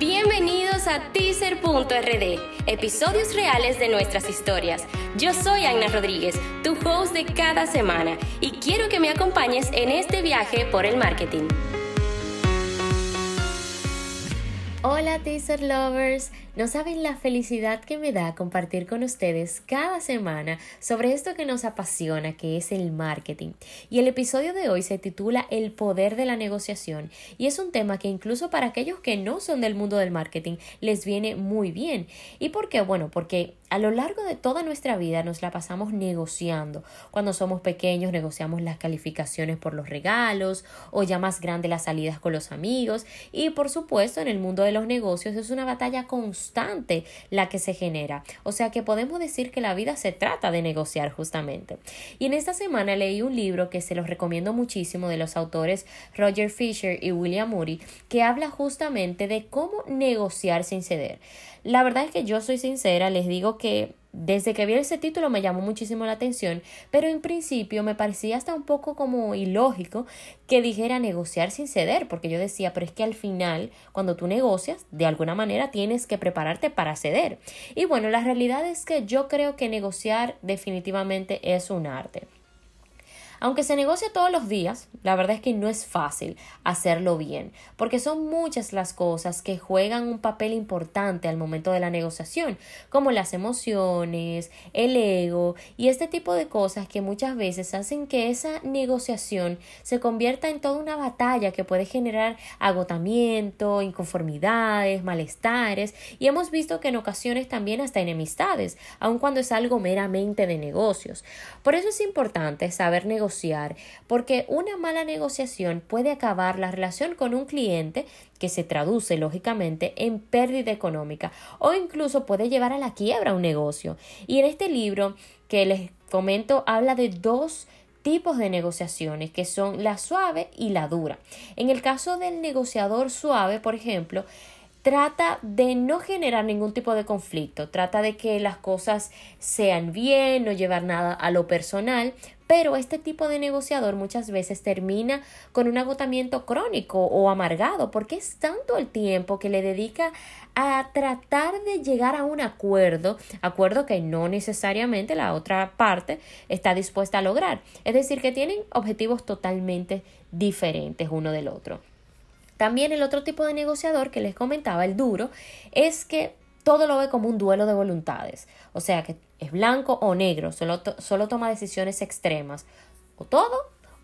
Bienvenidos a Teaser.RD, episodios reales de nuestras historias. Yo soy Ana Rodríguez, tu host de cada semana, y quiero que me acompañes en este viaje por el marketing. Hola Teaser Lovers, no saben la felicidad que me da compartir con ustedes cada semana sobre esto que nos apasiona, que es el marketing. Y el episodio de hoy se titula El poder de la negociación, y es un tema que incluso para aquellos que no son del mundo del marketing les viene muy bien. ¿Y por qué? Bueno, porque a lo largo de toda nuestra vida nos la pasamos negociando. Cuando somos pequeños negociamos las calificaciones por los regalos, o ya más grande las salidas con los amigos, y por supuesto en el mundo de los negocios es una batalla constante la que se genera, o sea que podemos decir que la vida se trata de negociar justamente. Y en esta semana leí un libro que se los recomiendo muchísimo, de los autores Roger Fisher y William Murray, que habla justamente de cómo negociar sin ceder. La verdad es que yo soy sincera, les digo que desde que vi ese título me llamó muchísimo la atención, pero en principio me parecía hasta un poco como ilógico que dijera negociar sin ceder, porque yo decía, pero es que al final cuando tú negocias, de alguna manera tienes que prepararte para ceder. Y bueno, la realidad es que yo creo que negociar definitivamente es un arte. Aunque se negocia todos los días, la verdad es que no es fácil hacerlo bien, porque son muchas las cosas que juegan un papel importante al momento de la negociación, como las emociones, el ego y este tipo de cosas que muchas veces hacen que esa negociación se convierta en toda una batalla que puede generar agotamiento, inconformidades, malestares, y hemos visto que en ocasiones también hasta enemistades, aun cuando es algo meramente de negocios. Por eso es importante saber negociar, porque una mala negociación puede acabar la relación con un cliente, que se traduce lógicamente en pérdida económica o incluso puede llevar a la quiebra un negocio. Y en este libro que les comento habla de dos tipos de negociaciones, que son la suave y la dura. En el caso del negociador suave, por ejemplo, trata de no generar ningún tipo de conflicto, trata de que las cosas sean bien, no llevar nada a lo personal. Pero este tipo de negociador muchas veces termina con un agotamiento crónico o amargado, porque es tanto el tiempo que le dedica a tratar de llegar a un acuerdo que no necesariamente la otra parte está dispuesta a lograr. Es decir, que tienen objetivos totalmente diferentes uno del otro. También el otro tipo de negociador que les comentaba, el duro, es que todo lo ve como un duelo de voluntades, o sea que es blanco o negro, solo toma decisiones extremas, o todo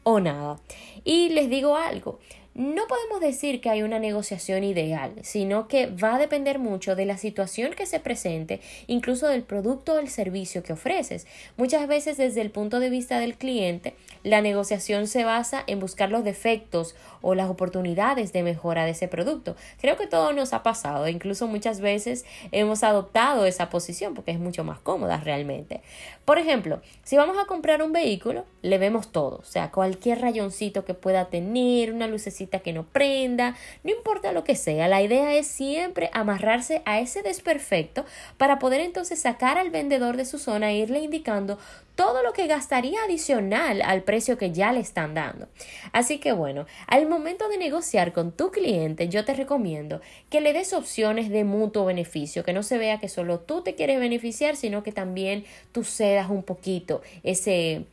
o nada. Y les digo algo, no podemos decir que hay una negociación ideal, sino que va a depender mucho de la situación que se presente, incluso del producto o el servicio que ofreces. Muchas veces desde el punto de vista del cliente, la negociación se basa en buscar los defectos o las oportunidades de mejora de ese producto. Creo que todo nos ha pasado, incluso muchas veces hemos adoptado esa posición porque es mucho más cómoda realmente. Por ejemplo, si vamos a comprar un vehículo, le vemos todo, o sea, cualquier rayoncito que pueda tener, una lucecita que no prenda, no importa lo que sea, la idea es siempre amarrarse a ese desperfecto para poder entonces sacar al vendedor de su zona e irle indicando todo lo que gastaría adicional al precio que ya le están dando. Así que bueno, al momento de negociar con tu cliente, yo te recomiendo que le des opciones de mutuo beneficio, que no se vea que solo tú te quieres beneficiar, sino que también tú cedas un poquito ese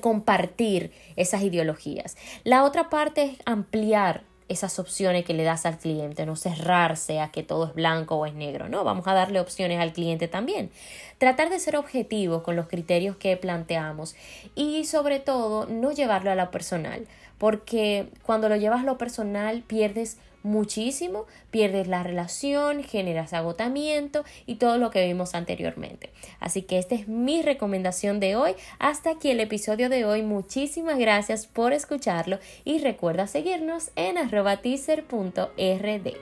compartir esas ideologías. La otra parte es ampliar esas opciones que le das al cliente, no cerrarse a que todo es blanco o es negro, no, vamos a darle opciones al cliente también. Tratar de ser objetivos con los criterios que planteamos y sobre todo no llevarlo a lo personal, porque cuando lo llevas a lo personal pierdes muchísimo, pierdes la relación, generas agotamiento y todo lo que vimos anteriormente. Así que esta es mi recomendación de hoy. Hasta aquí el episodio de hoy. Muchísimas gracias por escucharlo y recuerda seguirnos en @teaser.rd.